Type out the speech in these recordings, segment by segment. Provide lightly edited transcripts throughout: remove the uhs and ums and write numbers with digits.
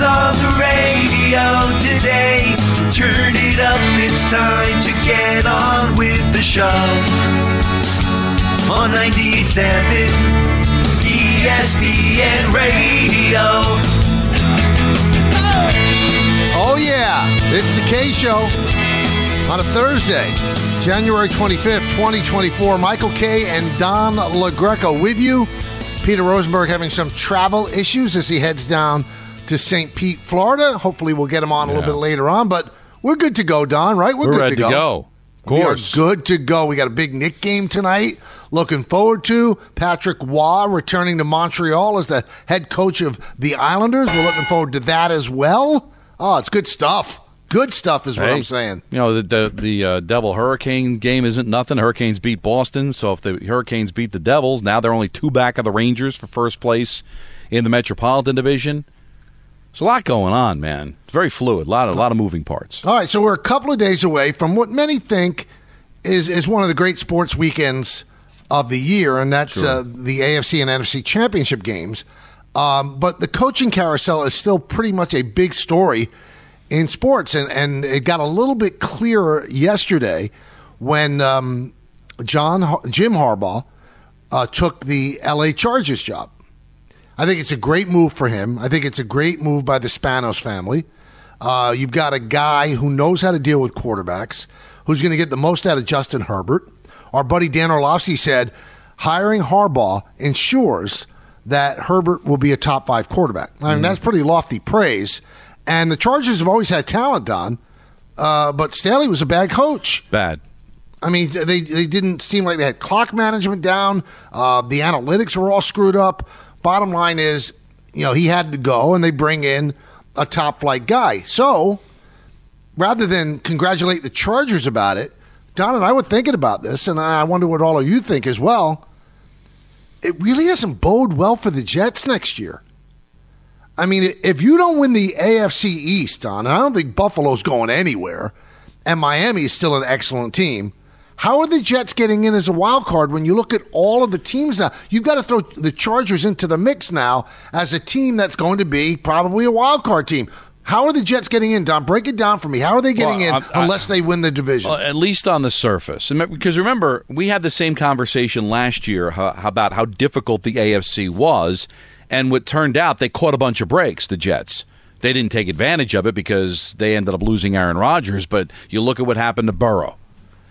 is on the radio today, so turn it up, it's time to get on with the show. On 98.7 ESPN Radio. Oh yeah, it's the K Show on a Thursday, January 25th, 2024. Michael K and Don Lagreco with you. Peter Rosenberg having some travel issues as he heads down to St. Pete, Florida. Hopefully we'll get him on a little bit later on, but we're good to go, Don, right? We're good ready to go. Of course. We are good to go. We got a big Knick game tonight. Looking forward to Patrick Waugh returning to Montreal as the head coach of the Islanders. We're looking forward to that as well. Oh, it's good stuff. Good stuff is what I'm saying. You know, the Devil Hurricane game isn't nothing. Hurricanes beat Boston, so if the Hurricanes beat the Devils, now they're only two back of the Rangers for first place in the Metropolitan Division. There's a lot going on, man. It's very fluid, a lot of moving parts. All right, so we're a couple of days away from what many think is one of the great sports weekends of the year, and that's the AFC and NFC championship games. But the coaching carousel is still pretty much a big story in sports, and it got a little bit clearer yesterday when Jim Harbaugh took the L.A. Chargers job. I think it's a great move for him. I think it's a great move by the Spanos family. You've got a guy who knows how to deal with quarterbacks, who's going to get the most out of Justin Herbert. Our buddy Dan Orlovsky said hiring Harbaugh ensures that Herbert will be a top five quarterback. I mean, that's pretty lofty praise. And the Chargers have always had talent, Don, but Staley was a bad coach. Bad. I mean, they didn't seem like they had clock management down. The analytics were all screwed up. Bottom line is, you know, he had to go, and they bring in a top-flight guy. So rather than congratulate the Chargers about it, Don and I were thinking about this, and I wonder what all of you think as well. It really doesn't bode well for the Jets next year. I mean, if you don't win the AFC East, Don, and I don't think Buffalo's going anywhere, and Miami is still an excellent team, how are the Jets getting in as a wild card when you look at all of the teams now? You've got to throw the Chargers into the mix now as a team that's going to be probably a wild card team. How are the Jets getting in, Don? Break it down for me. How are they getting in unless they win the division? At least on the surface. Because remember, we had the same conversation last year about how difficult the AFC was. And what turned out, they caught a bunch of breaks, the Jets. They didn't take advantage of it because they ended up losing Aaron Rodgers, but you look at what happened to Burrow,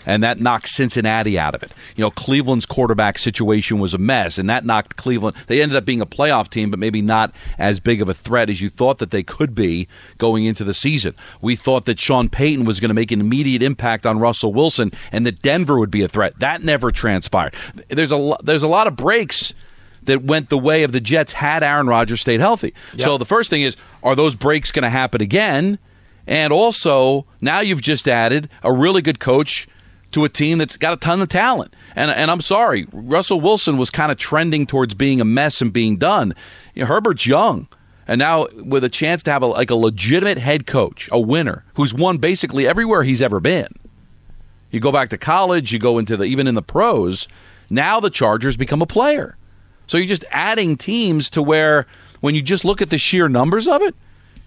and that knocked Cincinnati out of it. You know, Cleveland's quarterback situation was a mess, and that knocked Cleveland. They ended up being a playoff team, but maybe not as big of a threat as you thought that they could be going into the season. We thought that Sean Payton was going to make an immediate impact on Russell Wilson and that Denver would be a threat. That never transpired. There's a lot of breaks that went the way of the Jets had Aaron Rodgers stayed healthy. Yep. So the first thing is, are those breaks going to happen again? And also, now you've just added a really good coach to a team that's got a ton of talent. And I'm sorry, Russell Wilson was kind of trending towards being a mess and being done. You know, Herbert's young. And now with a chance to have a legitimate head coach, a winner, who's won basically everywhere he's ever been. You go back to college, you go into even in the pros, now the Chargers become a player. So you're just adding teams to where when you just look at the sheer numbers of it,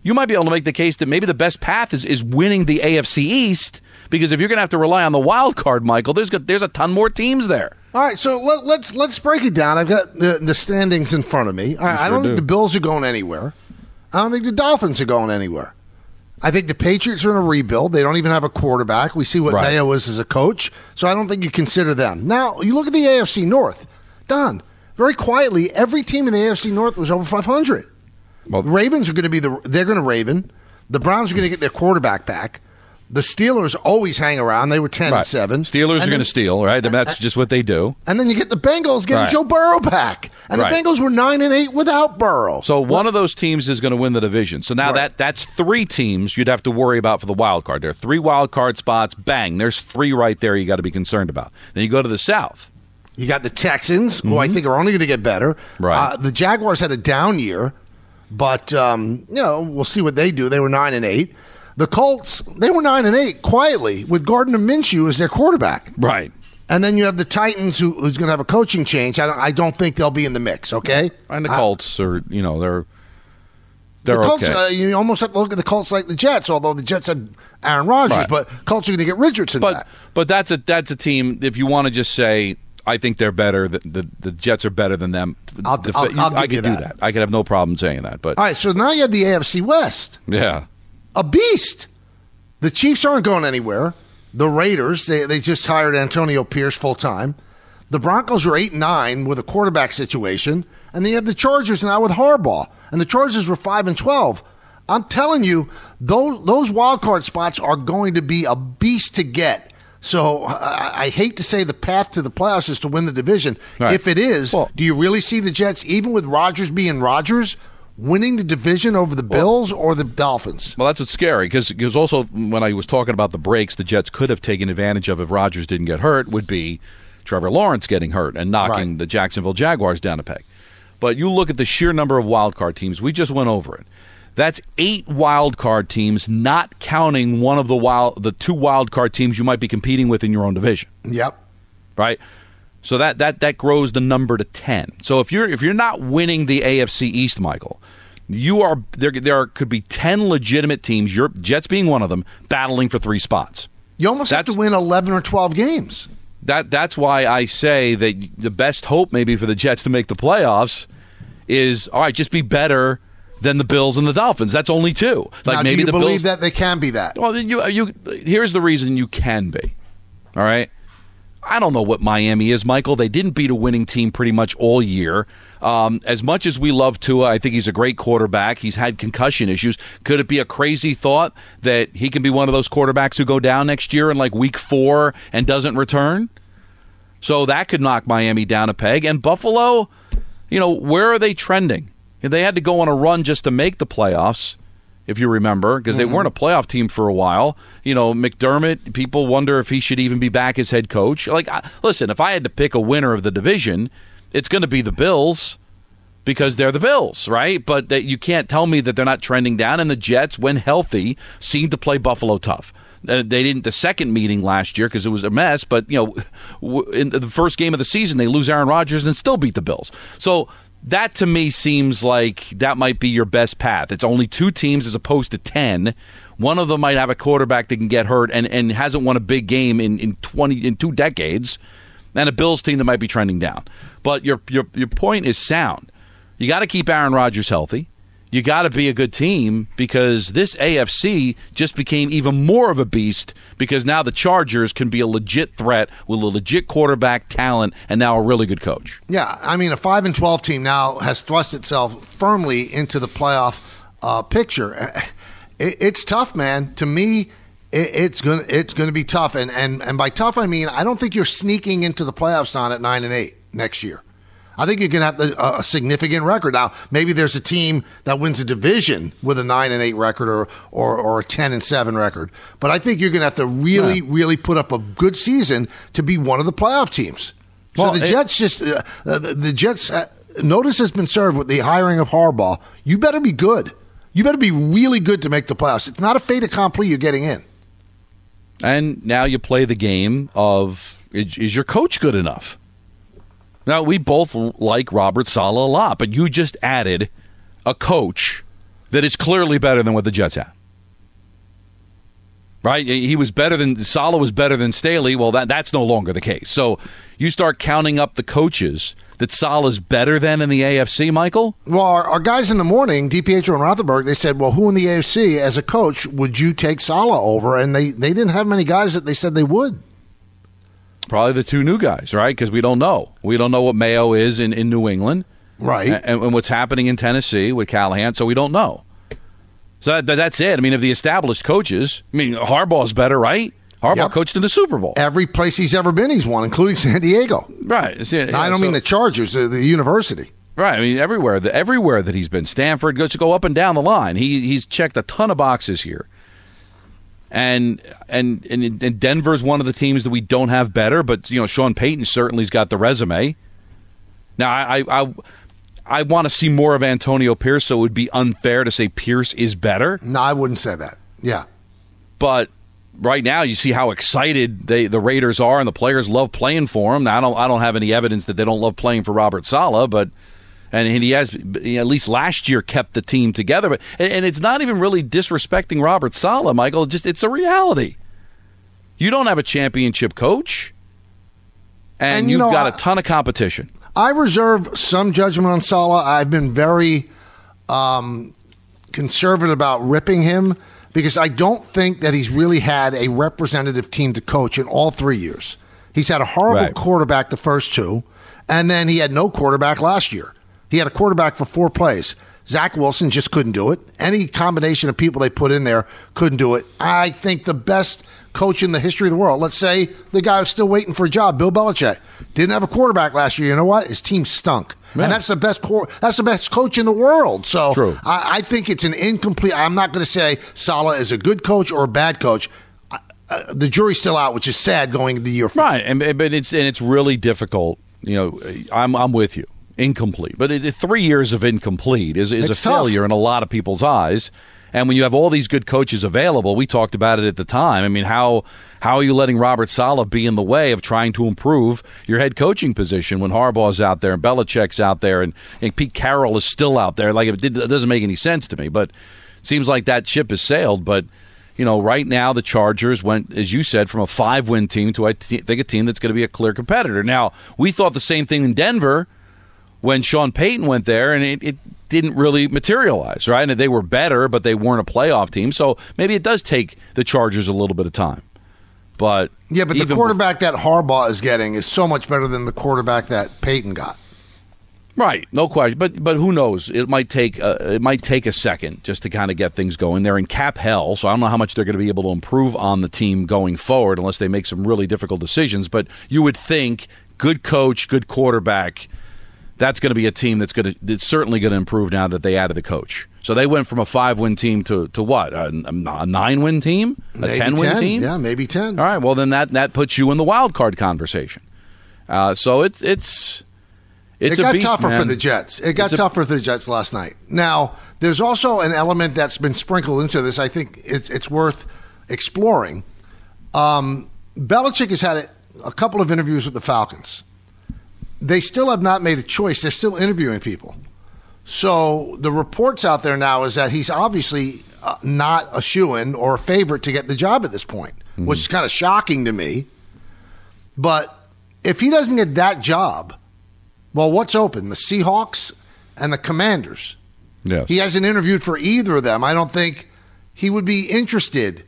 you might be able to make the case that maybe the best path is winning the AFC East, because if you're going to have to rely on the wild card, Michael, there's a ton more teams there. All right, so let's break it down. I've got the standings in front of me. I don't think the Bills are going anywhere. I don't think the Dolphins are going anywhere. I think the Patriots are in a rebuild. They don't even have a quarterback. We see what Mayo is as a coach, so I don't think you consider them. Now, you look at the AFC North. Don, very quietly, every team in the AFC North was over 500. Well, Ravens are going to be they're going to Raven. The Browns are going to get their quarterback back. The Steelers always hang around. They were 10-7. Steelers are going to steal, right? That's just what they do. And then you get the Bengals getting Joe Burrow back. And the Bengals were 9-8 without Burrow. So one of those teams is going to win the division. So now that's three teams you'd have to worry about for the wild card. There are three wild card spots. Bang, there's three right there you got to be concerned about. Then you go to the South. You got the Texans, who I think are only going to get better. Right. The Jaguars had a down year, but we'll see what they do. They were 9-8. The Colts, they were 9-8 quietly with Gardner Minshew as their quarterback. Right. And then you have the Titans, who's going to have a coaching change. I don't think they'll be in the mix. Okay. And the Colts are, you know, they're The Colts, okay. You almost have to look at the Colts like the Jets, although the Jets had Aaron Rodgers, right. But Colts are going to get Richardson back. But that's a team, if you want to just say, I think they're better, the Jets are better than them, I could do that. I could have no problem saying that. But all right, so now you have the AFC West. Yeah. A beast. The Chiefs aren't going anywhere. The Raiders, they just hired Antonio Pierce full-time. The Broncos are 8-9 with a quarterback situation. And then you have the Chargers now with Harbaugh. And the Chargers were 5-12. I'm telling you, those wild card spots are going to be a beast to get. So I hate to say the path to the playoffs is to win the division. Right. If it is, do you really see the Jets, even with Rodgers being Rodgers, winning the division over the Bills or the Dolphins? Well, that's what's scary, because also when I was talking about the breaks the Jets could have taken advantage of if Rodgers didn't get hurt would be Trevor Lawrence getting hurt and knocking the Jacksonville Jaguars down a peg. But you look at the sheer number of wildcard teams. We just went over it. That's 8 wildcard teams, not counting one of the 2 wildcard teams you might be competing with in your own division. Yep. Right? So that grows the number to 10. So if you're not winning the AFC East, Michael, you are there could be 10 legitimate teams, your Jets being one of them, battling for 3 spots. You almost have to win 11 or 12 games. That's why I say that the best hope maybe for the Jets to make the playoffs is, all right, just be better than the Bills and the Dolphins. That's only 2. Like, now, maybe do you believe that they can be that? Well, here's the reason you can be, all right? I don't know what Miami is, Michael. They didn't beat a winning team pretty much all year. As much as we love Tua, I think he's a great quarterback. He's had concussion issues. Could it be a crazy thought that he can be one of those quarterbacks who go down next year in like week 4 and doesn't return? So that could knock Miami down a peg. And Buffalo, where are they trending? They had to go on a run just to make the playoffs, if you remember, because they weren't a playoff team for a while. McDermott, people wonder if he should even be back as head coach. Like, listen, if I had to pick a winner of the division, it's going to be the Bills because they're the Bills, right? But you can't tell me that they're not trending down. And the Jets, when healthy, seem to play Buffalo tough. They didn't the second meeting last year because it was a mess, but in the first game of the season, they lose Aaron Rodgers and still beat the Bills. So that to me seems like that might be your best path. It's only 2 teams as opposed to 10. One of them might have a quarterback that can get hurt and hasn't won a big game in 2 decades, and a Bills team that might be trending down. But your point is sound. You got to keep Aaron Rodgers healthy. You got to be a good team, because this AFC just became even more of a beast, because now the Chargers can be a legit threat with a legit quarterback, talent, and now a really good coach. Yeah, I mean, a 5-12 team now has thrust itself firmly into the playoff picture. It's tough, man. To me, it's gonna be tough, and by tough I mean I don't think you're sneaking into the playoffs now at 9-8 next year. I think you're going to have a significant record. Now, maybe there's a team that wins a division with a 9-8 record or a 10-7 record. But I think you're going to have to really put up a good season to be one of the playoff teams. Well, so the Jets notice has been served with the hiring of Harbaugh. You better be good. You better be really good to make the playoffs. It's not a fait accompli you're getting in. And now you play the game of, is your coach good enough? Now, we both like Robert Saleh a lot, but you just added a coach that is clearly better than what the Jets have. Right? He was better than Saleh was better than Staley. Well, that's no longer the case. So you start counting up the coaches that Saleh's better than in the AFC, Michael? Well, our guys in the morning, DiPietro and Rothenberg, they said, well, who in the AFC as a coach would you take Saleh over? And they didn't have many guys that they said they would. Probably the 2 new guys, right? Because we don't know. We don't know what Mayo is in New England. Right. And what's happening in Tennessee with Callahan, so we don't know. So that's it. I mean, of the established coaches, Harbaugh's better, right? Harbaugh coached in the Super Bowl. Every place he's ever been, he's won, including San Diego. Right. I don't mean the Chargers, the university. Right. I mean, everywhere that he's been. Stanford, go up and down the line. He's checked a ton of boxes here. And Denver's one of the teams that we don't have better, but Sean Payton certainly's got the resume. Now I want to see more of Antonio Pierce, so it would be unfair to say Pierce is better. No, I wouldn't say that. Yeah, but right now you see how excited the Raiders are, and the players love playing for him. Now, I don't have any evidence that they don't love playing for Robert Saleh, but And he has, at least last year, kept the team together. But and it's not even really disrespecting Robert Saleh, Michael. It's a reality. You don't have a championship coach, and you've got a ton of competition. I reserve some judgment on Saleh. I've been very conservative about ripping him because I don't think that he's really had a representative team to coach in all 3 years. He's had a horrible quarterback the first two, and then he had no quarterback last year. He had a quarterback for four plays. Zach Wilson just couldn't do it. Any combination of people they put in there couldn't do it. I think the best coach in the history of the world, let's say the guy who's still waiting for a job, Bill Belichick, didn't have a quarterback last year. You know what? His team stunk. Yeah. And that's the best coach in the world. So I think it's an incomplete. I'm not going to say Saleh is a good coach or a bad coach. The jury's still out, which is sad going into year four. Right, but it's really difficult. You know, I'm with you. Incomplete, but 3 years of incomplete is a failure tough in a lot of people's eyes. And when you have all these good coaches available, we talked about it at the time. I mean, how are you letting Robert Saleh be in the way of trying to improve your head coaching position when Harbaugh's out there and Belichick's out there and Pete Carroll is still out there? Like, it doesn't make any sense to me. But it seems like that ship has sailed. But, you know, right now the Chargers went, as you said, from a 5-win team to, I think, a team that's going to be a clear competitor. Now, we thought the same thing in Denver when Sean Payton went there, and it didn't really materialize, right? And they were better, but they weren't a playoff team. So maybe it does take the Chargers a little bit of time. But the quarterback that Harbaugh is getting is so much better than the quarterback that Payton got. Right, no question. But who knows? It might take a second just to kind of get things going. They're in cap hell, so I don't know how much they're going to be able to improve on the team going forward unless they make some really difficult decisions. But you would think good coach, good quarterback. That's going to be a team that's certainly going to improve now that they added the coach. So they went from a 5-win team to what? A 9-win team? Maybe a 10-win team? Yeah, maybe 10. All right, well, then that puts you in the wild card conversation. So it's a beast, man. It got tougher for the Jets. It got tougher for the Jets last night. Now, there's also an element that's been sprinkled into this. I think it's worth exploring. Belichick has had a couple of interviews with the Falcons. They still have not made a choice. They're still interviewing people. So the reports out there now is that he's obviously not a shoo-in or a favorite to get the job at this point, which is kind of shocking to me. But if he doesn't get that job, well, what's open? The Seahawks and the Commanders. Yes. He hasn't interviewed for either of them. I don't think he would be interested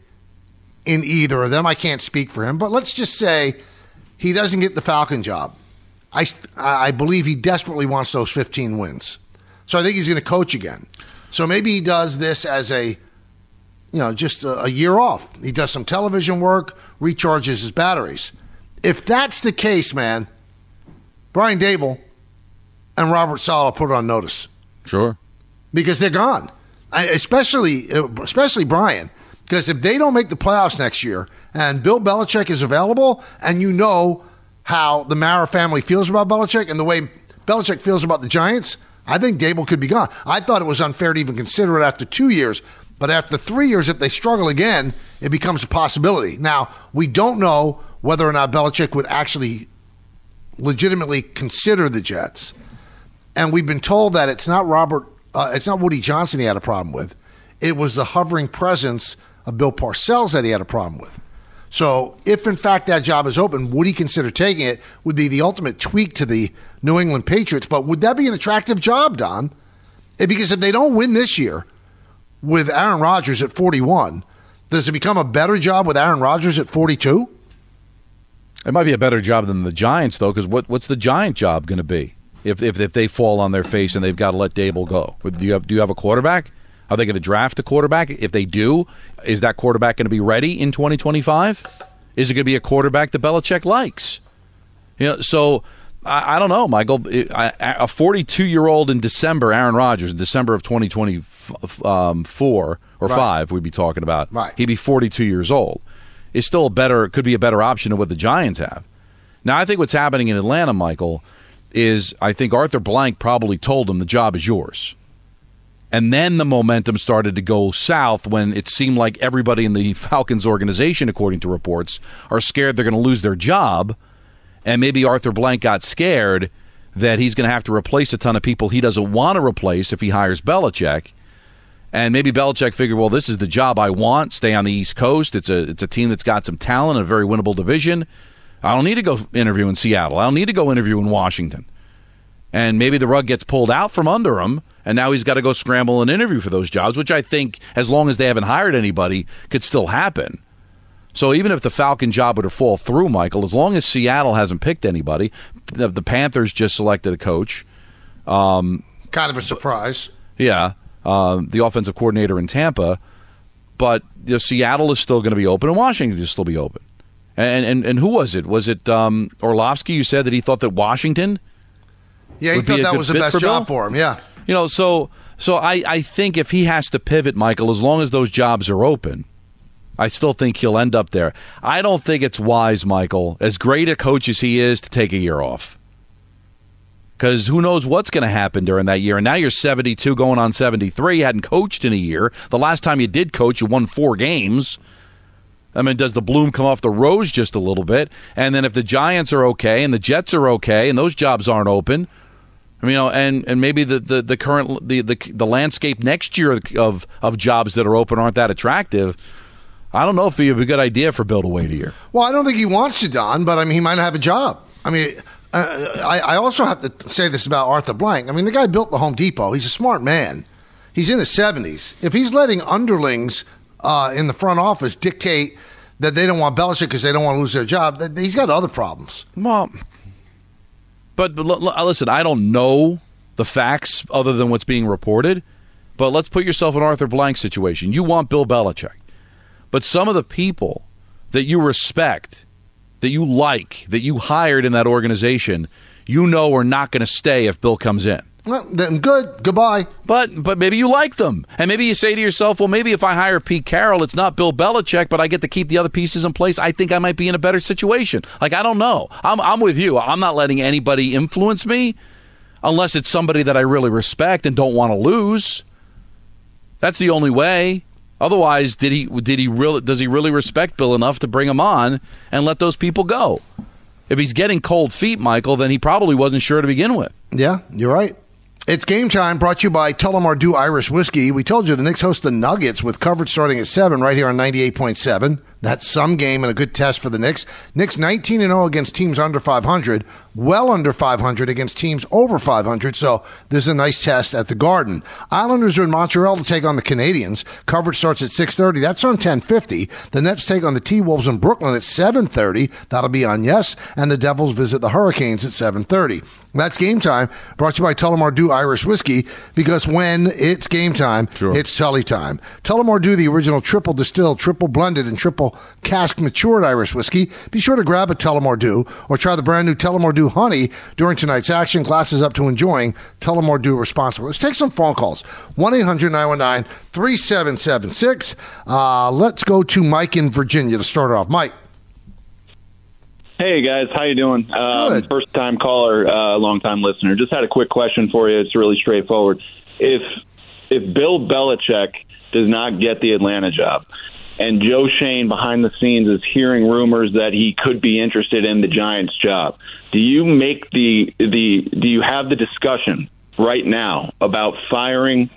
in either of them. I can't speak for him. But let's just say he doesn't get the Falcon job. I believe he desperately wants those 15 wins. So I think he's going to coach again. So maybe he does this as a year off. He does some television work, recharges his batteries. If that's the case, man, Brian Daboll and Robert Saleh put it on notice. Sure. Because they're gone, especially Brian. Because if they don't make the playoffs next year and Bill Belichick is available and you know how the Mara family feels about Belichick and the way Belichick feels about the Giants, I think Daboll could be gone. I thought it was unfair to even consider it after 2 years, but after 3 years, if they struggle again, it becomes a possibility. Now, we don't know whether or not Belichick would actually legitimately consider the Jets, and we've been told that it's not Woody Johnson he had a problem with. It was the hovering presence of Bill Parcells that he had a problem with. So if, in fact, that job is open, would he consider taking it? Would be the ultimate tweak to the New England Patriots. But would that be an attractive job, Don? Because if they don't win this year with Aaron Rodgers at 41, does it become a better job with Aaron Rodgers at 42? It might be a better job than the Giants, though, because what's the Giant job going to be if they fall on their face and they've got to let Daboll go? Do you have a quarterback? Are they going to draft a quarterback? If they do, is that quarterback going to be ready in 2025? Is it going to be a quarterback that Belichick likes? You know, so I don't know, Michael. A 42-year-old in December, Aaron Rodgers, in December of 2024 or five, we'd be talking about. Right. He'd be 42 years old. It's still could be a better option than what the Giants have. Now, I think what's happening in Atlanta, Michael, is I think Arthur Blank probably told him the job is yours. And then the momentum started to go south when it seemed like everybody in the Falcons organization, according to reports, are scared they're going to lose their job. And maybe Arthur Blank got scared that he's going to have to replace a ton of people he doesn't want to replace if he hires Belichick. And maybe Belichick figured, well, this is the job I want. Stay on the East Coast. It's a team that's got some talent, a very winnable division. I don't need to go interview in Seattle. I don't need to go interview in Washington. And maybe the rug gets pulled out from under him, and now he's got to go scramble and interview for those jobs, which I think, as long as they haven't hired anybody, could still happen. So even if the Falcon job were to fall through, Michael, as long as Seattle hasn't picked anybody, the Panthers just selected a coach. Kind of a surprise. Yeah. The offensive coordinator in Tampa, but Seattle is still going to be open, and Washington will still be open. And who was it? Was it Orlovsky? You said that he thought that Washington. Yeah, he thought that was the best job for him. Yeah, so I think if he has to pivot, Michael, as long as those jobs are open, I still think he'll end up there. I don't think it's wise, Michael, as great a coach as he is, to take a year off. Because who knows what's going to happen during that year. And now you're 72 going on 73. You hadn't coached in a year. The last time you did coach, you won 4 games. I mean, does the bloom come off the rose just a little bit? And then if the Giants are okay and the Jets are okay and those jobs aren't open, I mean, and maybe the current the landscape next year of jobs that are open aren't that attractive, I don't know if it would be a good idea for Bill to wait a year. Well, I don't think he wants to, Don, but I mean, he might have a job. I mean... I also have to say this about Arthur Blank. I mean, the guy built the Home Depot. He's a smart man. He's in his 70s. If he's letting underlings in the front office dictate that they don't want Belichick because they don't want to lose their job, he's got other problems. Well, but listen, I don't know the facts other than what's being reported, but let's put yourself in Arthur Blank's situation. You want Bill Belichick, but some of the people that you respect, that you like, that you hired in that organization, you know are not going to stay if Bill comes in. Well, then good. Goodbye. But maybe you like them. And maybe you say to yourself, well, maybe if I hire Pete Carroll, it's not Bill Belichick, but I get to keep the other pieces in place. I think I might be in a better situation. Like, I don't know. I'm with you. I'm not letting anybody influence me unless it's somebody that I really respect and don't want to lose. That's the only way. Otherwise, does he really respect Bill enough to bring him on and let those people go? If he's getting cold feet, Michael, then he probably wasn't sure to begin with. Yeah, you're right. It's Game Time, brought to you by Tullamore Dew Irish Whiskey. We told you the Knicks host the Nuggets with coverage starting at 7 right here on 98.7. That's some game and a good test for the Knicks. Knicks 19-0 against teams under 500, well under 500 against teams over 500, so this is a nice test at the Garden. Islanders are in Montreal to take on the Canadiens. Coverage starts at 6:30. That's on 10:50. The Nets take on the T-Wolves in Brooklyn at 7:30. That'll be on Yes. And the Devils visit the Hurricanes at 7:30. That's Game Time, brought to you by Tullamore Dew Irish Whiskey, because when it's game time, sure, it's Tully time. Tullamore Dew, the original triple distilled, triple blended, and triple cask matured Irish whiskey. Be sure to grab a Tullamore Dew or try the brand new Tullamore Dew Honey during tonight's action. Glasses up to enjoying Tullamore Dew responsibly. Let's take some phone calls. 1-800-919-3776. Let's go to Mike in Virginia to start off. Mike. Hey, guys. How you doing? Good. First-time caller, long-time listener. Just had a quick question for you. It's really straightforward. If Bill Belichick does not get the Atlanta job and Joe Schoen behind the scenes is hearing rumors that he could be interested in the Giants job, do you make do you have the discussion right now about firing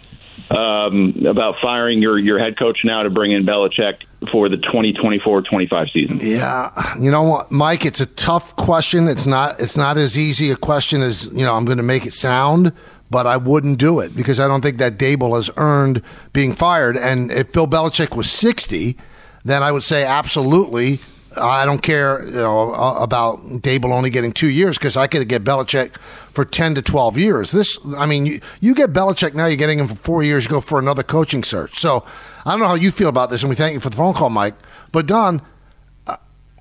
your head coach now to bring in Belichick for the 2024-25 season? Yeah, you know what, Mike, it's a tough question. It's not as easy a question as, you know, I'm going to make it sound, but I wouldn't do it because I don't think that Daboll has earned being fired. And if Bill Belichick was 60, then I would say absolutely. I don't care, you know, about Daboll only getting 2 years, because I could get Belichick for 10 to 12 years. This, I mean, you get Belichick now, you're getting him for 4 years, you go for another coaching search. So I don't know how you feel about this, and we thank you for the phone call, Mike. But, Don, I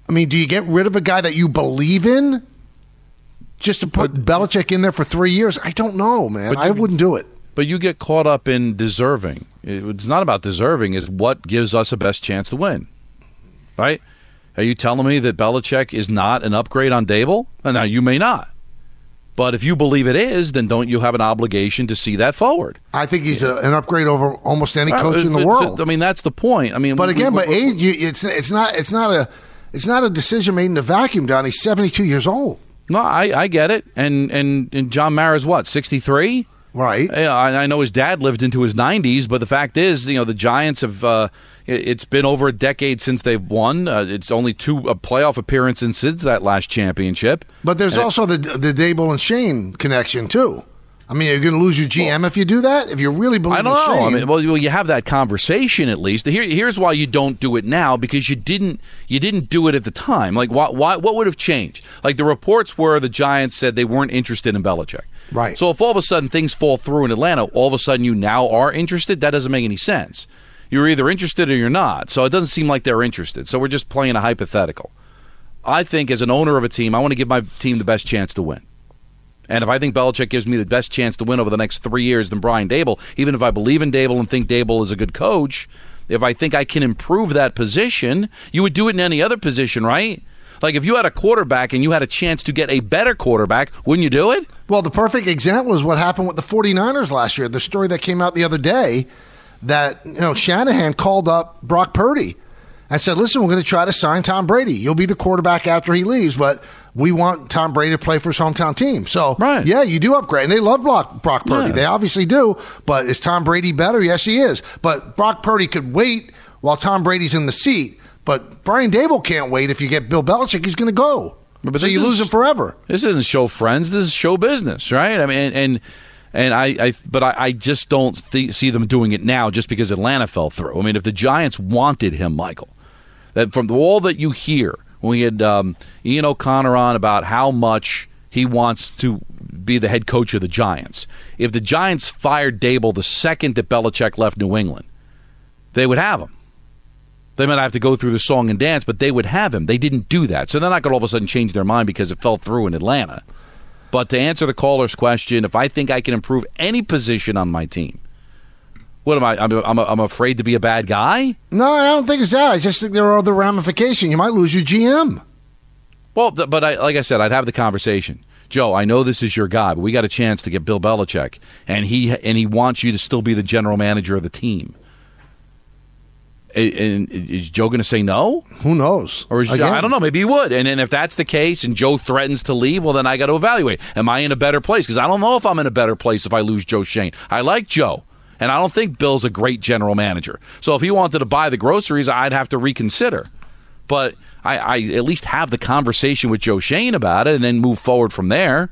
mean, do you get rid of a guy that you believe in just to put Belichick in there for 3 years? I don't know, man. I wouldn't do it. But you get caught up in deserving. It's not about deserving. It's what gives us the best chance to win, right? Are you telling me that Belichick is not an upgrade on Daboll? Now, you may not. But if you believe it is, then don't you have an obligation to see that forward? I think he's an upgrade over almost any coach in the world. I mean, that's the point. I mean, it's not a decision made in a vacuum, Don. He's 72 years old. No, I get it. And John Mara's what, 63? Right. I know his dad lived into his 90s, but the fact is, the Giants have it's been over a decade since they've won. It's only two playoff appearances since that last championship. But there's also the Daboll and Schoen connection, too. I mean, you're going to lose your GM if you do that? If you really believe in Schoen. I don't know. I mean, well, you have that conversation at least. Here's why you don't do it now, because you didn't do it at the time. Like, what would have changed? Like, the reports were the Giants said they weren't interested in Belichick. Right. So if all of a sudden things fall through in Atlanta, all of a sudden you now are interested, that doesn't make any sense. You're either interested or you're not. So it doesn't seem like they're interested. So we're just playing a hypothetical. I think as an owner of a team, I want to give my team the best chance to win. And if I think Belichick gives me the best chance to win over the next 3 years than Brian Daboll, even if I believe in Daboll and think Daboll is a good coach, if I think I can improve that position, you would do it in any other position, right? Like, if you had a quarterback and you had a chance to get a better quarterback, wouldn't you do it? Well, the perfect example is what happened with the 49ers last year. The story that came out the other day that, Shanahan called up Brock Purdy and said, listen, we're going to try to sign Tom Brady. You'll be the quarterback after he leaves, but we want Tom Brady to play for his hometown team. So, right. Yeah, you do upgrade. And they love Brock Purdy. Yeah. They obviously do. But is Tom Brady better? Yes, he is. But Brock Purdy could wait while Tom Brady's in the seat. But Brian Daboll can't wait. If you get Bill Belichick, he's going to go. But so you lose him forever. This isn't show friends. This is show business, right? I mean, I just don't see them doing it now just because Atlanta fell through. I mean, if the Giants wanted him, Michael, that from all that you hear, when we had Ian O'Connor on about how much he wants to be the head coach of the Giants, if the Giants fired Daboll the second that Belichick left New England, they would have him. They might have to go through the song and dance, but they would have him. They didn't do that. So they're not going to all of a sudden change their mind because it fell through in Atlanta. But to answer the caller's question, if I think I can improve any position on my team, what am I? I'm afraid to be a bad guy? No, I don't think it's that. I just think there are other ramifications. You might lose your GM. Well, but like I said, I'd have the conversation. Joe, I know this is your guy, but we got a chance to get Bill Belichick, and he wants you to still be the general manager of the team. And is Joe going to say no? Who knows? Or I don't know. Maybe he would. And then if that's the case and Joe threatens to leave, well, then I got to evaluate. Am I in a better place? Because I don't know if I'm in a better place if I lose Joe Schoen. I like Joe, and I don't think Bill's a great general manager. So if he wanted to buy the groceries, I'd have to reconsider. But I at least have the conversation with Joe Schoen about it and then move forward from there.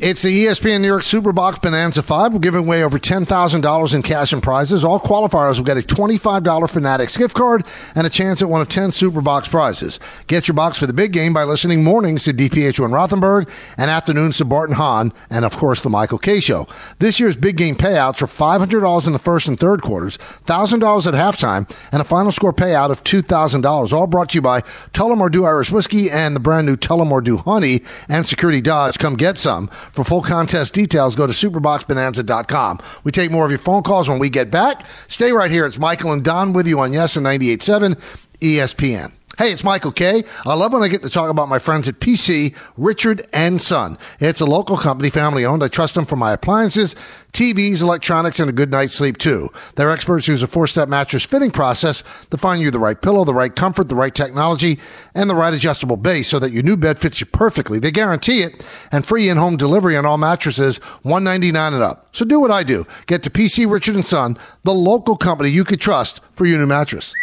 It's the ESPN New York Superbox Bonanza 5. We're giving away over $10,000 in cash and prizes. All qualifiers will get a $25 Fanatics gift card and a chance at one of 10 Superbox prizes. Get your box for the big game by listening mornings to DPH and Rothenberg and afternoons to Barton Hahn and, of course, the Michael K. Show. This year's big game payouts are $500 in the first and third quarters, $1,000 at halftime, and a final score payout of $2,000, all brought to you by Tullamore Dew Irish Whiskey and the brand new Tullamore Dew Honey and Security Dodge. Come get some. For full contest details, go to superboxbonanza.com. We take more of your phone calls when we get back. Stay right here. It's Michael and Don with you on Yes and 98.7 ESPN. Hey, it's Michael K. I love when I get to talk about my friends at PC, Richard & Son. It's a local company, family-owned. I trust them for my appliances, TVs, electronics, and a good night's sleep, too. They're experts who use a four-step mattress fitting process to find you the right pillow, the right comfort, the right technology, and the right adjustable base so that your new bed fits you perfectly. They guarantee it, and free in-home delivery on all mattresses, $199 and up. So do what I do. Get to PC, Richard & Son, the local company you could trust for your new mattress.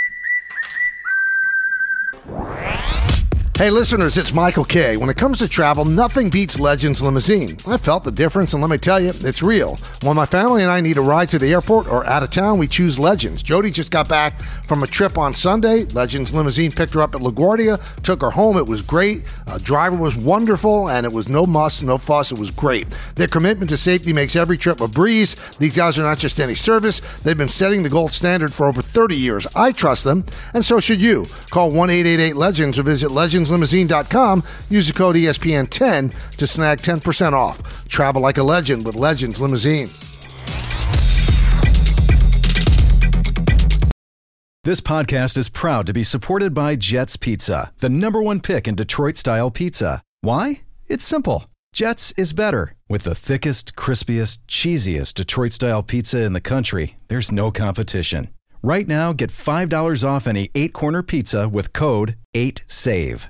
Hey listeners, it's Michael K. When it comes to travel, nothing beats Legends Limousine. I felt the difference, and let me tell you, it's real. When my family and I need a ride to the airport or out of town, we choose Legends. Jody just got back from a trip on Sunday. Legends Limousine picked her up at LaGuardia, took her home. It was great. Driver was wonderful, and it was no muss, no fuss. It was great. Their commitment to safety makes every trip a breeze. These guys are not just any service. They've been setting the gold standard for over 30 years. I trust them, and so should you. Call 1-888-LEGENDS or visit LegendsLimousine.com. Use the code ESPN10 to snag 10% off. Travel like a legend with Legends Limousine. This podcast is proud to be supported by Jets Pizza, the number one pick in Detroit-style pizza. Why? It's simple. Jets is better. With the thickest, crispiest, cheesiest Detroit-style pizza in the country, there's no competition. Right now, get $5 off any 8-corner pizza with code 8SAVE.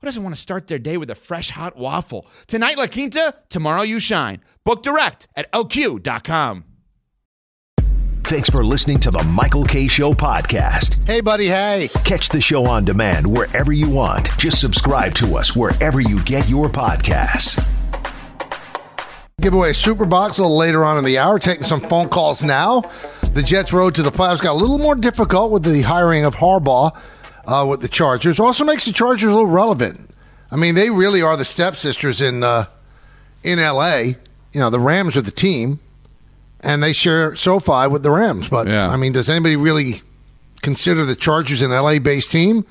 who doesn't want to start their day with a fresh, hot waffle? Tonight, La Quinta, tomorrow you shine. Book direct at LQ.com. Thanks for listening to the Michael K. Show podcast. Hey, buddy, hey. Catch the show on demand wherever you want. Just subscribe to us wherever you get your podcasts. Give away a super box a little later on in the hour. Taking some phone calls now. The Jets' road to the playoffs got a little more difficult with the hiring of Harbaugh. With the Chargers. Also makes the Chargers a little relevant. I mean, they really are the stepsisters in L.A. You know, the Rams are the team, and they share SoFi with the Rams. But, yeah. I mean, does anybody really consider the Chargers an L.A.-based team?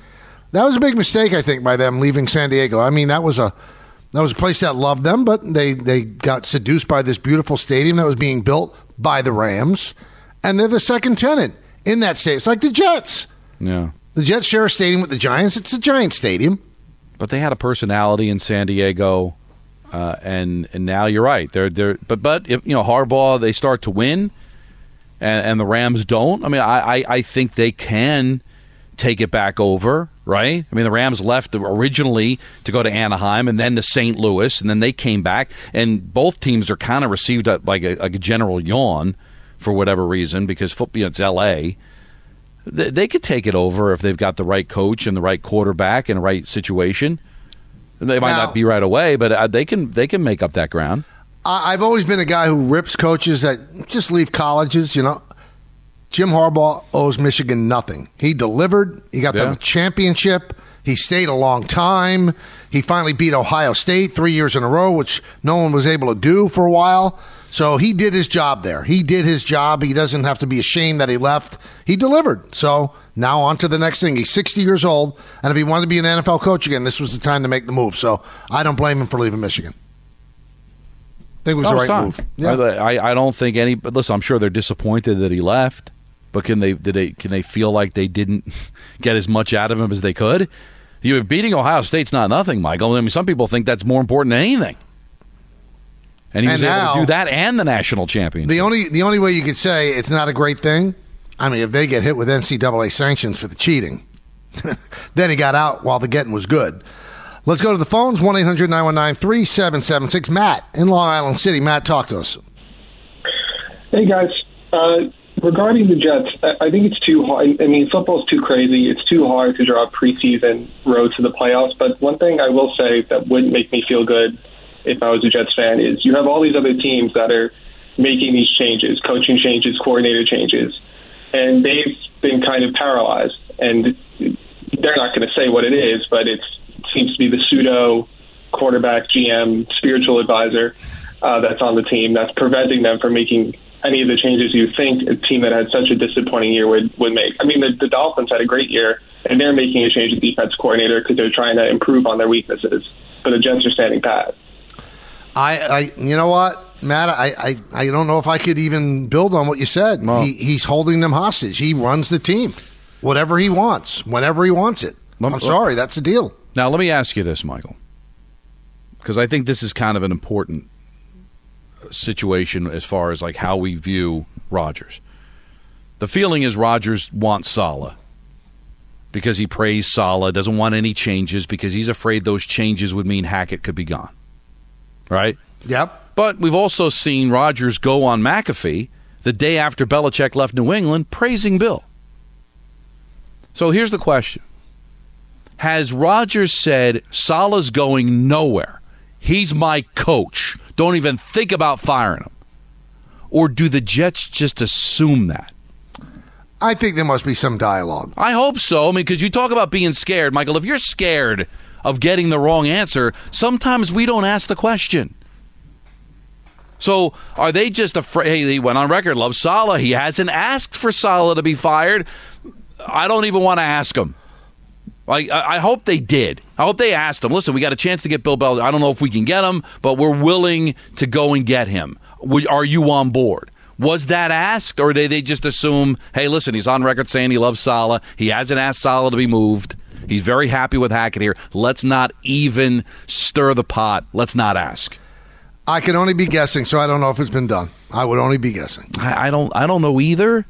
That was a big mistake, I think, by them leaving San Diego. I mean, that was a place that loved them, but they got seduced by this beautiful stadium that was being built by the Rams, and they're the second tenant in that state. It's like the Jets. Yeah. The Jets share a stadium with the Giants. It's a Giants stadium. But they had a personality in San Diego, and now you're right. They're but if you know Harbaugh, they start to win, and the Rams don't. I mean, I think they can take it back over, right? I mean, the Rams left originally to go to Anaheim and then to St. Louis, and then they came back, and both teams are kind of received like a general yawn for whatever reason because football, you know, it's L.A. They could take it over if they've got the right coach and the right quarterback and the right situation. They might not be right away, but they can make up that ground. I've always been a guy who rips coaches that just leave colleges, you know. Jim Harbaugh owes Michigan nothing. He delivered. He got them a championship. He stayed a long time. He finally beat Ohio State 3 years in a row, which no one was able to do for a while. So he did his job there. He did his job. He doesn't have to be ashamed that he left. He delivered. So now on to the next thing. He's 60 years old, and if he wanted to be an NFL coach again, this was the time to make the move. So I don't blame him for leaving Michigan. I think it was the right move. Yeah. I don't think any. But listen, I'm sure they're disappointed that he left. But can they feel like they didn't get as much out of him as they could? You're beating Ohio State's not nothing, Michael. I mean, some people think that's more important than anything. And he was able to do that and the national championship. The only way you could say it's not a great thing, I mean, if they get hit with NCAA sanctions for the cheating, then he got out while the getting was good. Let's go to the phones, 1-800-919-3776. Matt in Long Island City. Matt, talk to us. Hey, guys. Regarding the Jets, I think it's too hard. I mean, football's too crazy. It's too hard to draw a preseason road to the playoffs. But one thing I will say that wouldn't make me feel good if I was a Jets fan, is you have all these other teams that are making these changes, coaching changes, coordinator changes, and they've been kind of paralyzed. And they're not going to say what it is, but it seems to be the pseudo quarterback, GM, spiritual advisor that's on the team that's preventing them from making any of the changes you think a team that had such a disappointing year would make. I mean, the Dolphins had a great year, and they're making a change to defense coordinator because they're trying to improve on their weaknesses. But the Jets are standing pat. You know what, Matt? I don't know if I could even build on what you said. No. He's holding them hostage. He runs the team, whatever he wants, whenever he wants it. I'm sorry, that's the deal. Now, let me ask you this, Michael, because I think this is kind of an important situation as far as like how we view Rodgers. The feeling is Rodgers wants Saleh because he praised Saleh, doesn't want any changes because he's afraid those changes would mean Hackett could be gone. Right? Yep. But we've also seen Rodgers go on McAfee the day after Belichick left New England praising Bill. So here's the question. Has Rodgers said, Saleh's going nowhere? He's my coach. Don't even think about firing him. Or do the Jets just assume that? I think there must be some dialogue. I hope so. I mean, because you talk about being scared, Michael. If you're scared of getting the wrong answer, sometimes we don't ask the question. So are they just afraid? Hey, he went on record, loves Saleh. He hasn't asked for Saleh to be fired. I don't even want to ask him. I hope they did. I hope they asked him. Listen, we got a chance to get Bill Belichick. I don't know if we can get him, but we're willing to go and get him. Are you on board? Was that asked, or did they just assume, hey, listen, he's on record saying he loves Saleh. He hasn't asked Saleh to be moved. He's very happy with Hackett here. Let's not even stir the pot. Let's not ask. I can only be guessing, so I don't know if it's been done. I would only be guessing. I don't know either,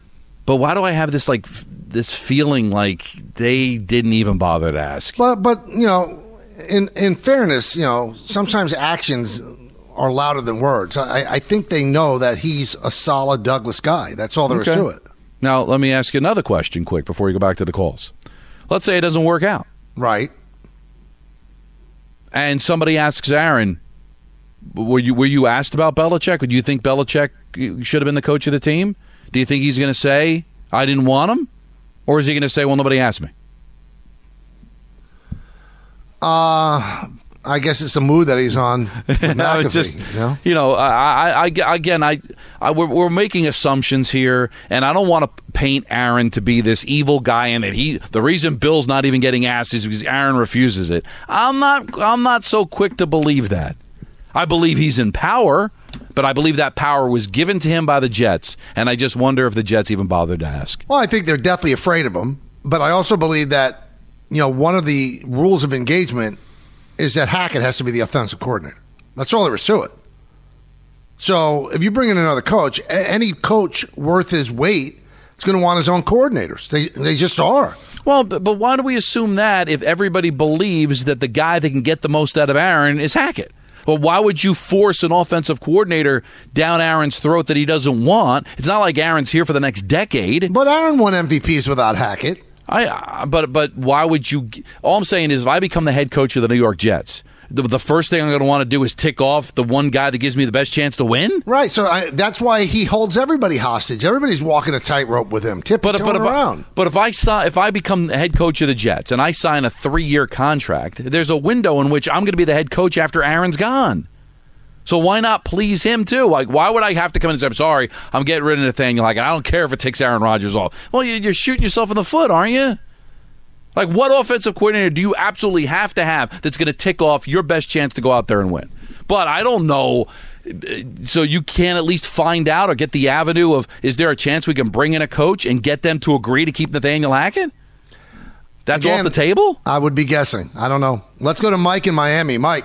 but why do I have this like this feeling like they didn't even bother to ask? But you know, in fairness, you know, sometimes actions are louder than words. I think they know that he's a solid Douglas guy. That's all there is to it. Now, let me ask you another question quick before you go back to the calls. Let's say it doesn't work out. Right. And somebody asks Aaron, were you asked about Belichick? Do you think Belichick should have been the coach of the team? Do you think he's going to say, I didn't want him? Or is he going to say, well, nobody asked me? I guess it's the mood that he's on. No, it's just, you know, we're making assumptions here, and I don't want to paint Aaron to be this evil guy, and that the reason Bill's not even getting asked is because Aaron refuses it. I'm not so quick to believe that. I believe he's in power, but I believe that power was given to him by the Jets, and I just wonder if the Jets even bothered to ask. Well, I think they're deathly afraid of him, but I also believe that, you know, one of the rules of engagement is that Hackett has to be the offensive coordinator. That's all there is to it. So if you bring in another coach, any coach worth his weight is going to want his own coordinators. They just are. Well, but why do we assume that if everybody believes that the guy that can get the most out of Aaron is Hackett? Well, why would you force an offensive coordinator down Aaron's throat that he doesn't want? It's not like Aaron's here for the next decade. But Aaron won MVPs without Hackett. But why would you? All I'm saying is, if I become the head coach of the New York Jets, the first thing I'm going to want to do is tick off the one guy that gives me the best chance to win. Right. So that's why he holds everybody hostage. Everybody's walking a tightrope with him, tipping around. But if I become the head coach of the Jets and I sign a 3-year contract, there's a window in which I'm going to be the head coach after Aaron's gone. So why not please him, too? Like, why would I have to come in and say, I'm sorry, I'm getting rid of Nathaniel Hackett. I don't care if it takes Aaron Rodgers off. Well, you're shooting yourself in the foot, aren't you? Like, what offensive coordinator do you absolutely have to have that's going to tick off your best chance to go out there and win? But I don't know. So you can at least find out or get the avenue of, is there a chance we can bring in a coach and get them to agree to keep Nathaniel Hackett? That's again, off the table? I would be guessing. I don't know. Let's go to Mike in Miami. Mike.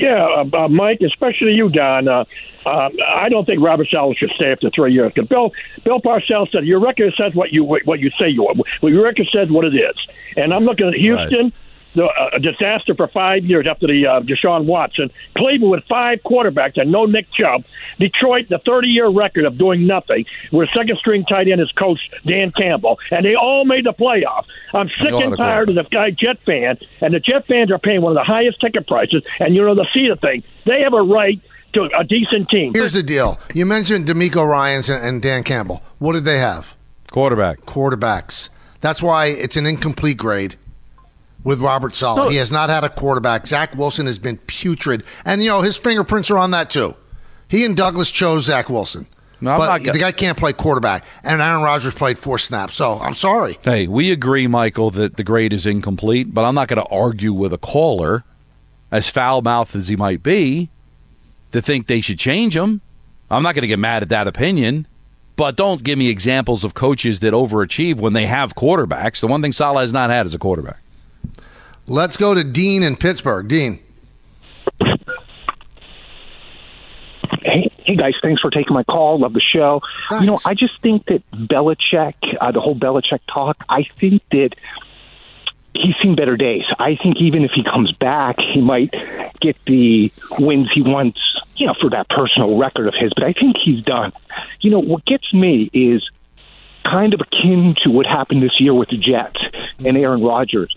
Yeah, Mike, especially you, Don. I don't think Robert Saleh should stay after 3 years. Because Bill Parcells said, your record says what you say you are. Well, your record says what it is. And I'm looking at Houston, right. A disaster for 5 years after the Deshaun Watson. Cleveland with 5 quarterbacks and no Nick Chubb. Detroit, the 30-year record of doing nothing. With second-string tight end is coach Dan Campbell. And they all made the playoff. I'm sick and tired of the guy Jet fan. And the Jet fans are paying one of the highest ticket prices. And, you know, the CETA thing. They have a right to a decent team. Here's the deal. You mentioned DeMeco Ryans and Dan Campbell. What did they have? Quarterbacks. That's why it's an incomplete grade. With Robert Saleh. No. He has not had a quarterback. Zach Wilson has been putrid. And, you know, his fingerprints are on that, too. He and Douglas chose Zach Wilson. No, but the guy can't play quarterback. And Aaron Rodgers played 4 snaps. So, I'm sorry. Hey, we agree, Michael, that the grade is incomplete. But I'm not going to argue with a caller, as foul-mouthed as he might be, to think they should change him. I'm not going to get mad at that opinion. But don't give me examples of coaches that overachieve when they have quarterbacks. The one thing Saleh has not had is a quarterback. Let's go to Dean in Pittsburgh. Dean. Hey, guys. Thanks for taking my call. Love the show. Nice. You know, I just think that Belichick, the whole Belichick talk, I think that he's seen better days. I think even if he comes back, he might get the wins he wants you know, for that personal record of his, but I think he's done. You know, what gets me is kind of akin to what happened this year with the Jets and Aaron Rodgers.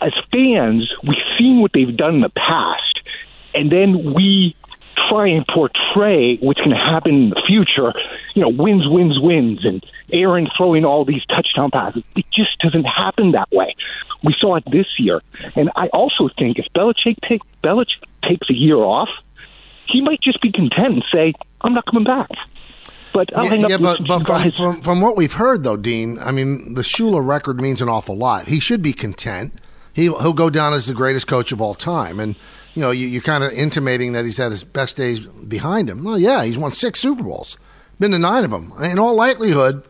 As fans, we've seen what they've done in the past, and then we try and portray what's going to happen in the future, you know, wins, wins, wins, and Aaron throwing all these touchdown passes. It just doesn't happen that way. We saw it this year. And I also think if Belichick takes a year off, he might just be content and say, I'm not coming back. But I'll hang up but from what we've heard, though, Dean, I mean, the Shula record means an awful lot. He should be content. He'll go down as the greatest coach of all time. And, you know, you're kind of intimating that he's had his best days behind him. Well, yeah, he's won 6 Super Bowls, been to 9 of them. In all likelihood,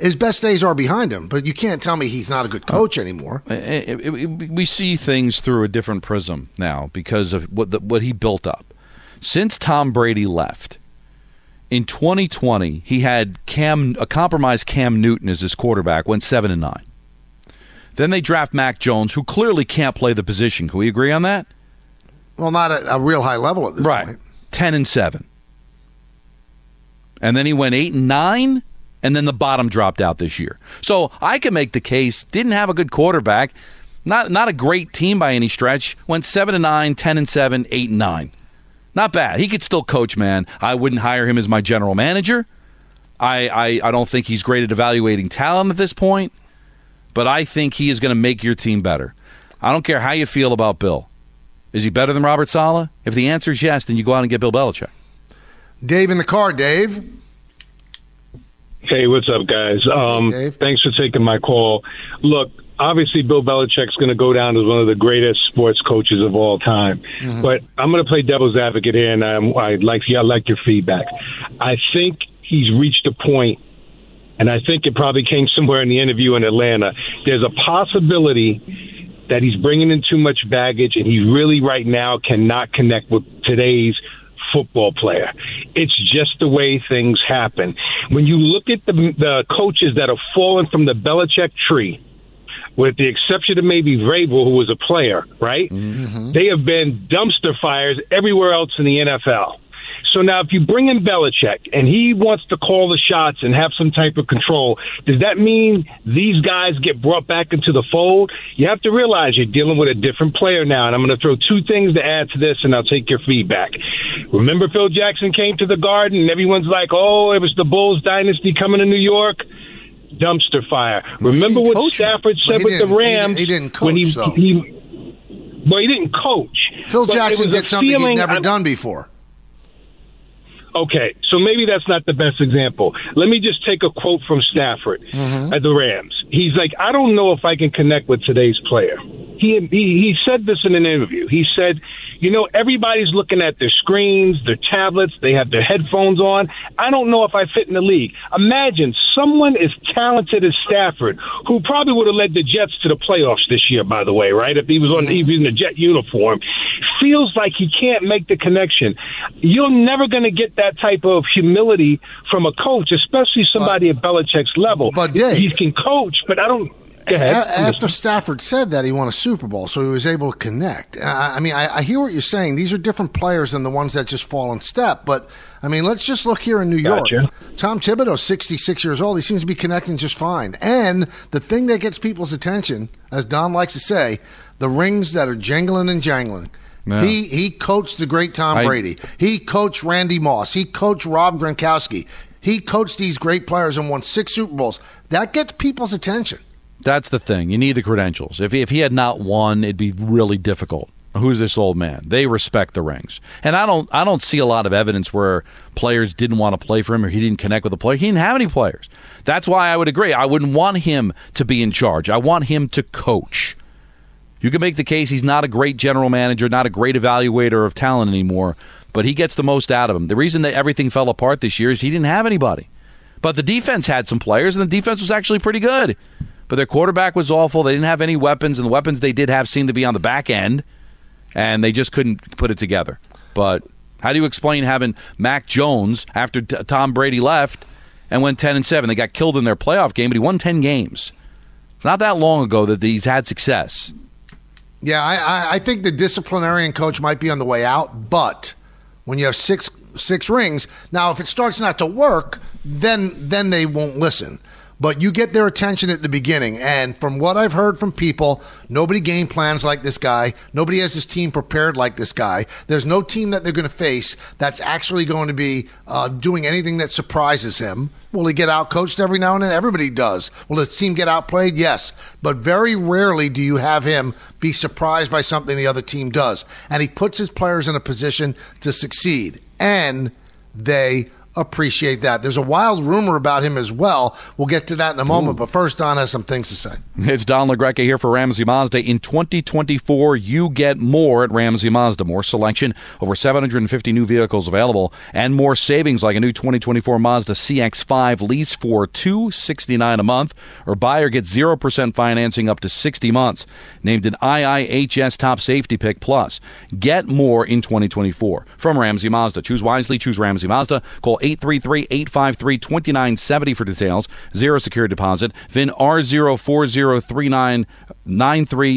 his best days are behind him. But you can't tell me he's not a good coach anymore. We see things through a different prism now because of what he built up. Since Tom Brady left, in 2020, he had a compromised Cam Newton as his quarterback, went 7-9. Then they draft Mac Jones, who clearly can't play the position. Can we agree on that? Well, not at a real high level at this point. 10-7. And then he went 8-9, and then the bottom dropped out this year. So I can make the case, didn't have a good quarterback, not a great team by any stretch, went 7-9, 10-7, 8-9. Not bad. He could still coach, man. I wouldn't hire him as my general manager. I don't think he's great at evaluating talent at this point, but I think he is going to make your team better. I don't care how you feel about Bill. Is he better than Robert Saleh? If the answer is yes, then you go out and get Bill Belichick. Dave in the car. Dave. Hey, what's up, guys? Hey, Dave. Thanks for taking my call. Look, obviously, Bill Belichick's going to go down as one of the greatest sports coaches of all time. Mm-hmm. But I'm going to play devil's advocate here, and I like your feedback. I think he's reached a point, and I think it probably came somewhere in the interview in Atlanta. There's a possibility that he's bringing in too much baggage, and he really right now cannot connect with today's football player. It's just the way things happen. When you look at the coaches that have fallen from the Belichick tree, with the exception of maybe Vrabel, who was a player, right? Mm-hmm. They have been dumpster fires everywhere else in the NFL. So now if you bring in Belichick and he wants to call the shots and have some type of control, does that mean these guys get brought back into the fold? You have to realize you're dealing with a different player now, and I'm going to throw 2 things to add to this, and I'll take your feedback. Remember Phil Jackson came to the Garden, and everyone's like, oh, it was the Bulls dynasty coming to New York. Dumpster fire. Remember what Stafford said with the Rams? He didn't coach, he didn't coach. Phil Jackson did something he'd never done before. Okay, so maybe that's not the best example. Let me just take a quote from Stafford at the Rams. He's like, I don't know if I can connect with today's player. He said this in an interview. He said, you know, everybody's looking at their screens, their tablets. They have their headphones on. I don't know if I fit in the league. Imagine someone as talented as Stafford, who probably would have led the Jets to the playoffs this year, by the way, right? If he was in the Jet uniform, feels like he can't make the connection. You're never going to get that type of humility from a coach, especially somebody at Belichick's level. But Dave, he can coach, but I don't. After Stafford said that, he won a Super Bowl, so he was able to connect. I mean, I hear what you're saying. These are different players than the ones that just fall in step. But, I mean, let's just look here in New York. Tom Thibodeau, 66 years old. He seems to be connecting just fine. And the thing that gets people's attention, as Don likes to say, the rings that are jingling and jangling. No. He coached the great Tom Brady. He coached Randy Moss. He coached Rob Gronkowski. He coached these great players and won 6 Super Bowls. That gets people's attention. That's the thing. You need the credentials. If he had not won, it'd be really difficult. Who's this old man? They respect the rings. And I don't see a lot of evidence where players didn't want to play for him or he didn't connect with a player. He didn't have any players. That's why I would agree. I wouldn't want him to be in charge. I want him to coach. You can make the case he's not a great general manager, not a great evaluator of talent anymore, but he gets the most out of him. The reason that everything fell apart this year is he didn't have anybody. But the defense had some players, and the defense was actually pretty good. But their quarterback was awful. They didn't have any weapons, and the weapons they did have seemed to be on the back end, and they just couldn't put it together. But how do you explain having Mac Jones after Tom Brady left and went 10-7? They got killed in their playoff game, but he won 10 games. It's not that long ago that he's had success. Yeah, I think the disciplinarian coach might be on the way out, but When you have six rings, now if it starts not to work, then they won't listen. But you get their attention at the beginning. And from what I've heard from people, nobody game plans like this guy. Nobody has his team prepared like this guy. There's no team that they're going to face that's actually going to be doing anything that surprises him. Will he get outcoached every now and then? Everybody does. Will his team get outplayed? Yes. But very rarely do you have him be surprised by something the other team does. And he puts his players in a position to succeed. And they appreciate that. There's a wild rumor about him as well. We'll get to that in a moment, but first Don has some things to say. It's Don Lagreco here for Ramsey Mazda. In 2024, you get more at Ramsey Mazda. More selection, over 750 new vehicles available, and more savings like a new 2024 Mazda CX-5 lease for $269 a month, or buyer gets 0% financing up to 60 months. Named an IIHS Top Safety Pick Plus. Get more in 2024 from Ramsey Mazda. Choose wisely. Choose Ramsey Mazda. Call 833-853-2970 for details. Zero security deposit. VIN R040399399.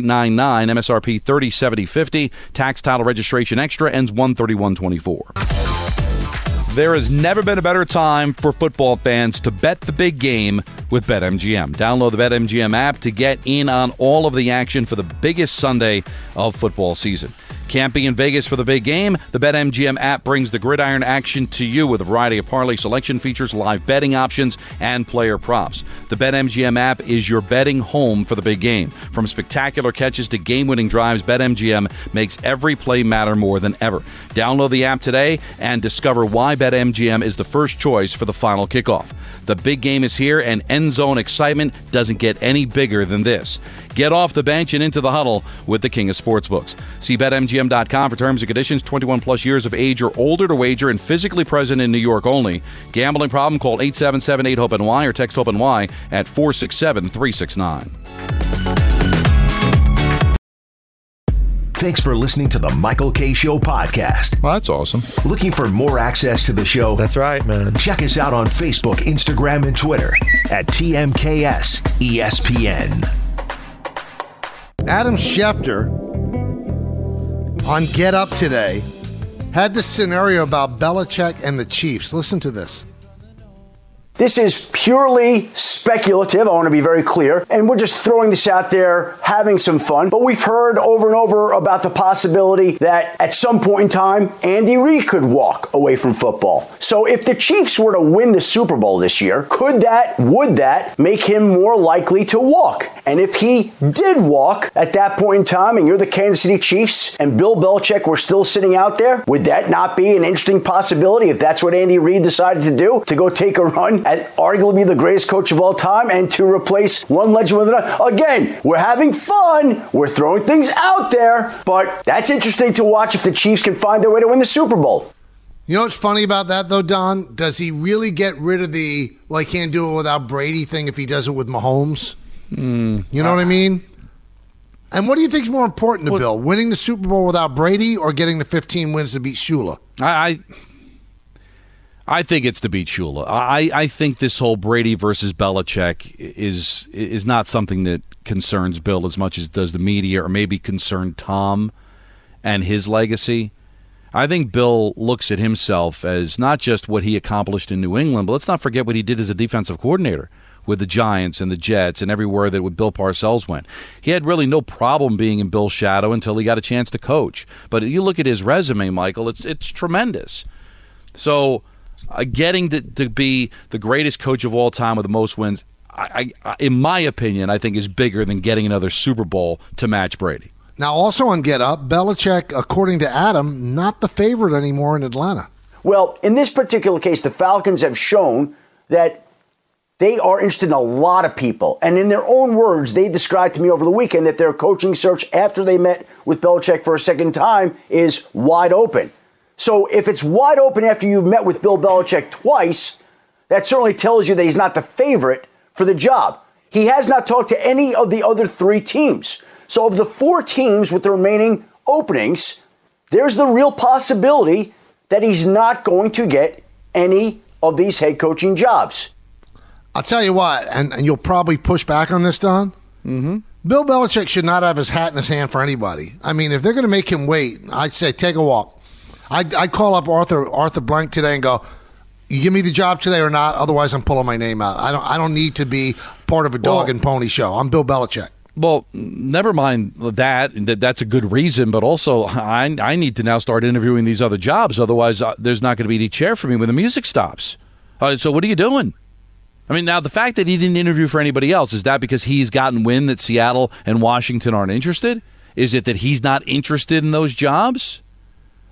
MSRP $30,7050. Tax, title, registration extra ends 1/31/24. There has never been a better time for football fans to bet the big game with BetMGM. Download the BetMGM app to get in on all of the action for the biggest Sunday of football season. Can't be in Vegas for the big game? The BetMGM app brings the gridiron action to you with a variety of parlay selection features, live betting options, and player props. The BetMGM app is your betting home for the big game. From spectacular catches to game-winning drives, BetMGM makes every play matter more than ever. Download the app today and discover why BetMGM is the first choice for the final kickoff. The big game is here, and end zone excitement doesn't get any bigger than this. Get off the bench and into the huddle with the king of sportsbooks. See BetMGM.com for terms and conditions. 21 plus years of age or older to wager and physically present in New York only. Gambling problem? Call 877-8-HOPE-NY or text HOPE-NY at 467-369. Thanks for listening to the Michael K. Show podcast. Well, that's awesome. Looking for more access to the show? That's right, man. Check us out on Facebook, Instagram, and Twitter at TMKS ESPN. Adam Schefter on Get Up today had this scenario about Belichick and the Chiefs. Listen to this. This is purely speculative, I want to be very clear, and we're just throwing this out there, having some fun. But we've heard over and over about the possibility that at some point in time, Andy Reid could walk away from football. So if the Chiefs were to win the Super Bowl this year, would that make him more likely to walk? And if he did walk at that point in time, and you're the Kansas City Chiefs and Bill Belichick were still sitting out there, would that not be an interesting possibility if that's what Andy Reid decided to do, to go take a run at arguably the greatest coach of all time and to replace one legend with another? Again, we're having fun. We're throwing things out there. But that's interesting to watch if the Chiefs can find their way to win the Super Bowl. You know what's funny about that, though, Don? Does he really get rid of the, well, I can't do it without Brady thing if he does it with Mahomes? You know what I mean? And what do you think is more important to Bill? Winning the Super Bowl without Brady or getting the 15 wins to beat Shula? I think it's to beat Shula. I think this whole Brady versus Belichick is not something that concerns Bill as much as it does the media, or maybe concern Tom and his legacy. I think Bill looks at himself as not just what he accomplished in New England, but let's not forget what he did as a defensive coordinator with the Giants and the Jets and everywhere that Bill Parcells went. He had really no problem being in Bill's shadow until he got a chance to coach. But you look at his resume, Michael, it's tremendous. So getting to be the greatest coach of all time with the most wins, in my opinion, I think is bigger than getting another Super Bowl to match Brady. Now, also on Get Up, Belichick, according to Adam, not the favorite anymore in Atlanta. Well, in this particular case, the Falcons have shown that they are interested in a lot of people. And in their own words, they described to me over the weekend that their coaching search after they met with Belichick for a second time is wide open. So if it's wide open after you've met with Bill Belichick twice, that certainly tells you that he's not the favorite for the job. He has not talked to any of the other three teams. So of the four teams with the remaining openings, there's the real possibility that he's not going to get any of these head coaching jobs. I'll tell you what, and you'll probably push back on this, Don. Mm-hmm. Bill Belichick should not have his hat in his hand for anybody. I mean, if they're going to make him wait, I'd say take a walk. I call up Arthur Blank today and go, you give me the job today or not, otherwise I'm pulling my name out. I don't need to be part of a dog and pony show. I'm Bill Belichick. Well, never mind that. That's a good reason, but also I need to now start interviewing these other jobs. Otherwise, there's not going to be any chair for me when the music stops. So what are you doing? I mean, now the fact that he didn't interview for anybody else, is that because he's gotten wind that Seattle and Washington aren't interested? Is it that he's not interested in those jobs?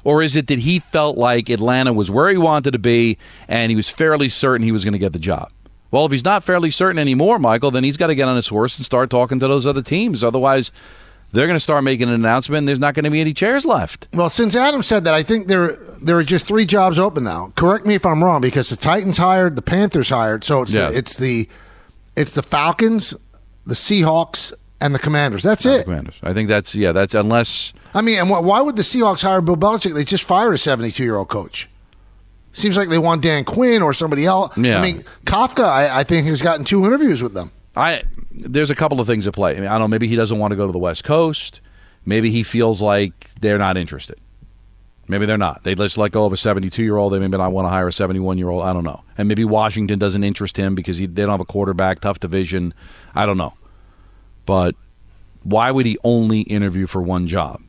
Or is it that he felt like Atlanta was where he wanted to be and he was fairly certain he was going to get the job? Well, if he's not fairly certain anymore, Michael, then he's got to get on his horse and start talking to those other teams. Otherwise, they're going to start making an announcement and there's not going to be any chairs left. Well, since Adam said that, I think there are just three jobs open now. Correct me if I'm wrong, because the Titans hired, the Panthers hired, so it's the Falcons, the Seahawks, and the Commanders. That's it. Commanders. I think that's unless... I mean, and why would the Seahawks hire Bill Belichick? They just fired a 72-year-old coach. Seems like they want Dan Quinn or somebody else. Yeah. I mean, Kafka, I think, has gotten 2 interviews with them. There's a couple of things at play. I mean, I don't know. Maybe he doesn't want to go to the West Coast. Maybe he feels like they're not interested. Maybe they're not. They just let go of a 72-year-old. They maybe not want to hire a 71-year-old. I don't know. And maybe Washington doesn't interest him because they don't have a quarterback, tough division. I don't know. But why would he only interview for one job?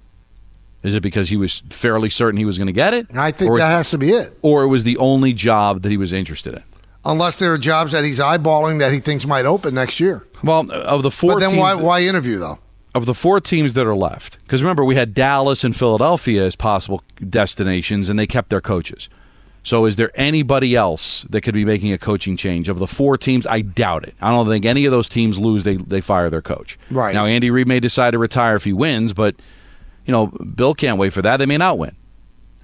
Is it because he was fairly certain he was going to get it? I think that has to be it. Or it was the only job that he was interested in. Unless there are jobs that he's eyeballing that he thinks might open next year. Well, of the 4 teams... But then why interview, though? Of the 4 teams that are left, because remember, we had Dallas and Philadelphia as possible destinations, and they kept their coaches. So is there anybody else that could be making a coaching change? Of the 4 teams, I doubt it. I don't think any of those teams lose. They fire their coach. Right. Now, Andy Reid may decide to retire if he wins, but... You know, Bill can't wait for that. They may not win.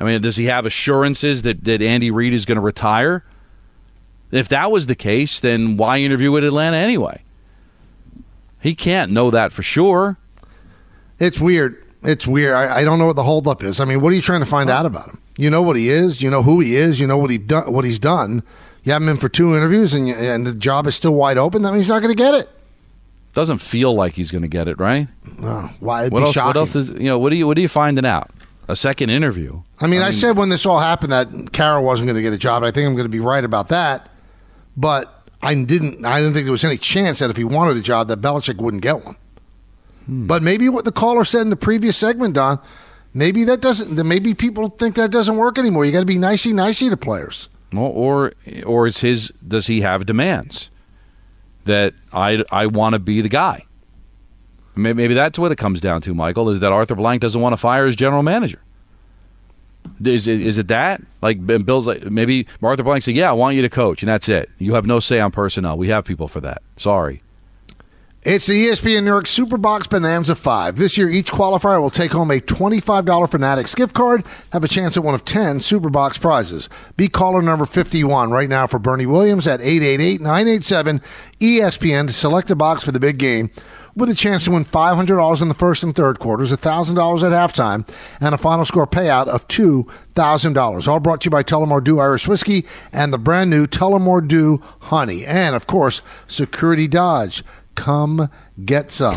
I mean, does he have assurances that Andy Reid is going to retire? If that was the case, then why interview with Atlanta anyway? He can't know that for sure. It's weird. It's weird. I don't know what the holdup is. I mean, what are you trying to find out about him? You know what he is. You know who he is. You know what he's done. You have him in for 2 interviews, and the job is still wide open. That means he's not going to get it. Doesn't feel like he's going to get it, right? Oh, well, what else is, you know, what are you finding out? A second interview. I mean, I said when this all happened that Carroll wasn't going to get a job. I think I'm going to be right about that. But I didn't think there was any chance that if he wanted a job that Belichick wouldn't get one. But maybe what the caller said in the previous segment, Don, maybe people think that doesn't work anymore. You got to be nicey to players. Well, or it's his, does he have demands? That I want to be the guy. Maybe that's what it comes down to, Michael, is that Arthur Blank doesn't want to fire his general manager. Is it that? Like, Bill's like, maybe Arthur Blank said, yeah, I want you to coach, and that's it. You have no say on personnel. We have people for that. Sorry. It's the ESPN New York Superbox Bonanza 5. This year, each qualifier will take home a $25 Fanatics gift card, have a chance at one of 10 Superbox prizes. Be caller number 51 right now for Bernie Williams at 888-987-ESPN to select a box for the big game, with a chance to win $500 in the first and third quarters, $1,000 at halftime, and a final score payout of $2,000. All brought to you by Tullamore Dew Irish Whiskey and the brand new Tullamore Dew Honey. And, of course, Security Dodge. Come get some.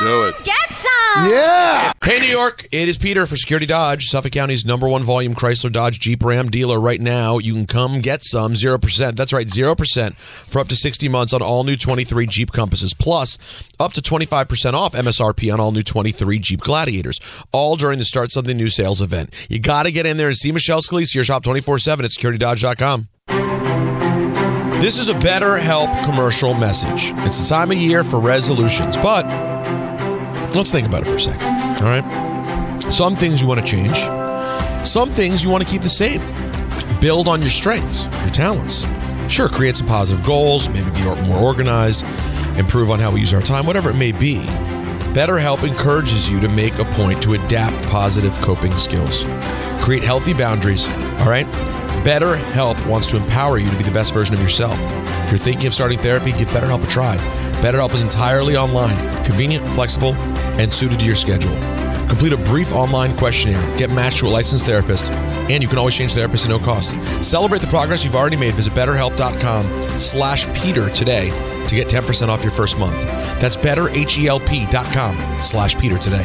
Do it. Get some. Yeah. Hey, New York. It is Peter for Security Dodge, Suffolk County's #1 volume Chrysler Dodge Jeep Ram dealer. Right now, you can come get some 0%. That's right, 0% for up to 60 months on all new 23 Jeep Compasses, plus up to 25% off MSRP on all new 23 Jeep Gladiators, all during the Start Something New sales event. You got to get in there and see Michelle Scalise, your shop 24/7 at securitydodge.com. This is a BetterHelp commercial message. It's the time of year for resolutions, but let's think about it for a second, all right? Some things you want to change. Some things you want to keep the same. Build on your strengths, your talents. Sure, create some positive goals, maybe be more organized, improve on how we use our time, whatever it may be. BetterHelp encourages you to make a point to adapt positive coping skills. Create healthy boundaries, all right? BetterHelp wants to empower you to be the best version of yourself. If you're thinking of starting therapy, give BetterHelp a try. BetterHelp is entirely online, convenient, flexible, and suited to your schedule. Complete a brief online questionnaire, get matched to a licensed therapist, and you can always change therapists at no cost. Celebrate the progress you've already made. Visit BetterHelp.com/Peter today to get 10% off your first month. That's BetterHelp.com/Peter today.